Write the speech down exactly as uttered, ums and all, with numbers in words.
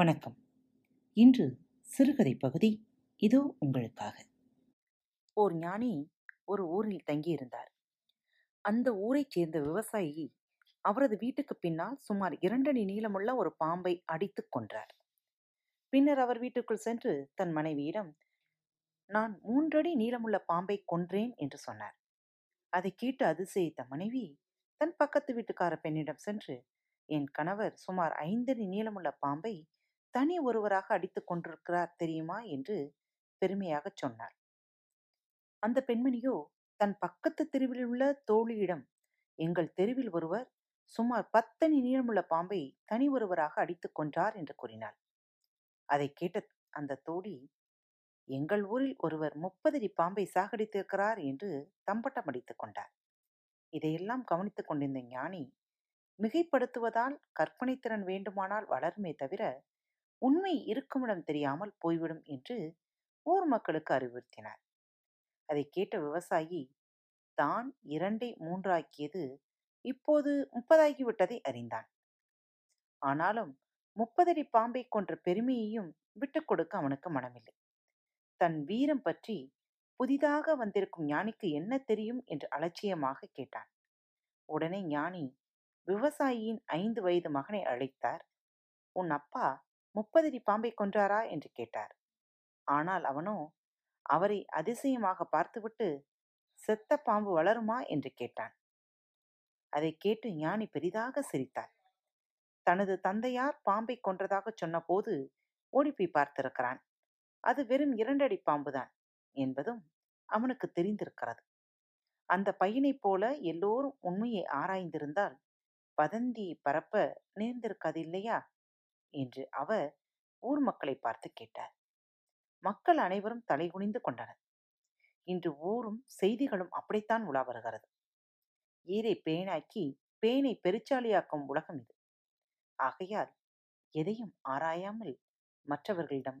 வணக்கம். இன்று சிறுகதை பகுதி இதோ உங்களுக்காக. ஓர் ஞானி ஒரு ஊரில் தங்கியிருந்தார். அந்த ஊரைச் சேர்ந்த விவசாயி அவரது வீட்டுக்கு பின்னால் சுமார் இரண்டடி நீளமுள்ள ஒரு பாம்பை அடித்து கொன்றார். பின்னர் அவர் வீட்டுக்குள் சென்று தன் மனைவியிடம் நான் மூன்றடி நீளமுள்ள பாம்பை கொன்றேன் என்று சொன்னார். அதை கேட்டு அதிசயித்த மனைவி தன் பக்கத்து வீட்டுக்கார பெண்ணிடம் சென்று, என் கணவர் சுமார் ஐந்தடி நீளமுள்ள பாம்பை தனி ஒருவராக அடித்து கொண்டிருக்கிறார் தெரியுமா என்று பெருமையாக சொன்னார். அந்த பெண்மணியோ தன் பக்கத்து தெருவில் உள்ள தோழியிடம், எங்கள் தெருவில் ஒருவர் சுமார் பத்தடி நீளமுள்ள பாம்பை தனி ஒருவராக அடித்து கொன்றார் என்று கூறினார். அதை கேட்ட அந்த தோழி, எங்கள் ஊரில் ஒருவர் முப்பதடி பாம்பை சாகடித்திருக்கிறார் என்று தம்பட்டம் அடித்துக் கொண்டார். இதையெல்லாம் கவனித்துக் கொண்டிருந்த ஞானி, மிகைப்படுத்துவதால் கற்பனை திறன் வேண்டுமானால் வளருமே தவிர உண்மை இருக்குமிடம் தெரியாமல் போய்விடும் என்று ஊர் மக்களுக்கு அறிவுறுத்தினார். அதை கேட்ட விவசாயி தான் இரண்டை மூன்றாக்கியது இப்போது முப்பதாகிவிட்டதை அறிந்தான். ஆனாலும் முப்பதடி பாம்பை கொன்ற பெருமையையும் விட்டுக் கொடுக்க அவனுக்கு மனமில்லை. தன் வீரம் பற்றி புதிதாக வந்திருக்கும் ஞானிக்கு என்ன தெரியும் என்று அலட்சியமாக கேட்டான். உடனே ஞானி விவசாயியின் ஐந்து வயது மகனை அழைத்தார். உன் அப்பா முப்பதடி பாம்பை கொன்றாரா என்று கேட்டார். ஆனால் அவனோ அவரை அதிசயமாக பார்த்துவிட்டு செத்த பாம்பு வளருமா என்று கேட்டான். அதை கேட்டு ஞானி பெரிதாக சிரித்தார். தனது தந்தையார் பாம்பை கொன்றதாக சொன்னபோது ஓடிப்பி பார்த்திருக்கிறான். அது வெறும் இரண்டடி பாம்புதான் என்பதும் அவனுக்கு தெரிந்திருக்கிறது. அந்த பையனைப் போல எல்லோரும் உண்மையை ஆராய்ந்திருந்தால் வதந்தி பரப்ப நேர்ந்திருக்காது இல்லையா என்று அவர் ஊர் மக்களை பார்த்து கேட்டார். மக்கள் அனைவரும் தலைகுனிந்து கொண்டனர். இன்று ஊரும் செய்திகளும் அப்படித்தான் உலா வருகிறது. ஏரை பேனாக்கி பேனை பெருச்சாலியாக்கும் உலகம் இது. ஆகையால் எதையும் ஆராயாமல் மற்றவர்களிடம்